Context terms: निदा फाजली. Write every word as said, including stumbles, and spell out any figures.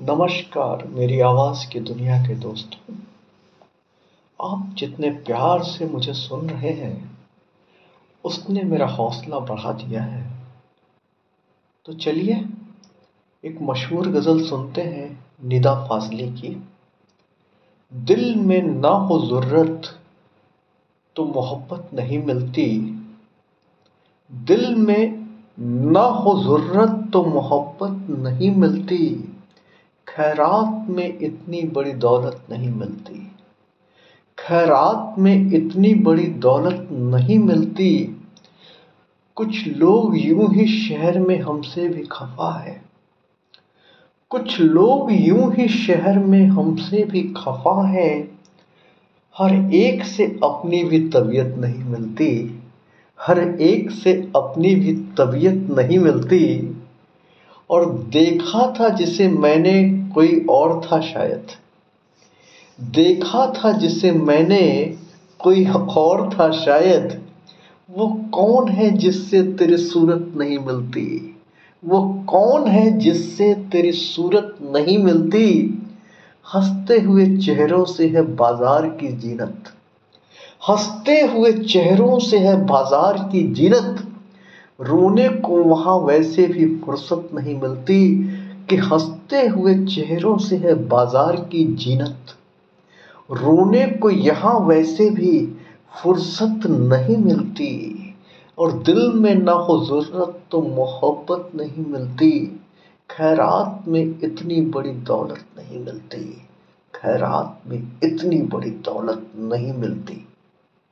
नमस्कार मेरी आवाज की दुनिया के दोस्तों, आप जितने प्यार से मुझे सुन रहे हैं उसने मेरा हौसला बढ़ा दिया है। तो चलिए एक मशहूर गज़ल सुनते हैं निदा फाजली की। दिल में ना हो ज़रूरत तो मोहब्बत नहीं मिलती, दिल में ना हो ज़रूरत तो मोहब्बत नहीं मिलती, खैरात में इतनी बड़ी दौलत नहीं मिलती, खैरात में इतनी बड़ी दौलत नहीं मिलती, कुछ लोग यूं ही शहर में हमसे भी खफा है, कुछ लोग यूं ही शहर में हमसे भी खफा है, हर एक से अपनी भी तबीयत नहीं मिलती, हर एक से अपनी भी तबीयत नहीं मिलती, और देखा था जिसे मैंने कोई और था शायद, देखा था जिसे मैंने कोई और था शायद, वो कौन है जिससे तेरी सूरत नहीं मिलती, वो कौन है जिससे तेरी सूरत नहीं मिलती, हंसते हुए चेहरों से है बाजार की जीनत, हंसते हुए चेहरों से है बाजार की जीनत, रोने को वहाँ वैसे भी फुर्सत नहीं मिलती, कि हंसते हुए चेहरों से है बाजार की जीनत, रोने को यहाँ वैसे भी फुर्सत नहीं मिलती, और दिल में ना हो ज़रूरत तो मोहब्बत नहीं मिलती, खैरात में इतनी बड़ी दौलत नहीं मिलती, खैरात में इतनी बड़ी दौलत नहीं मिलती।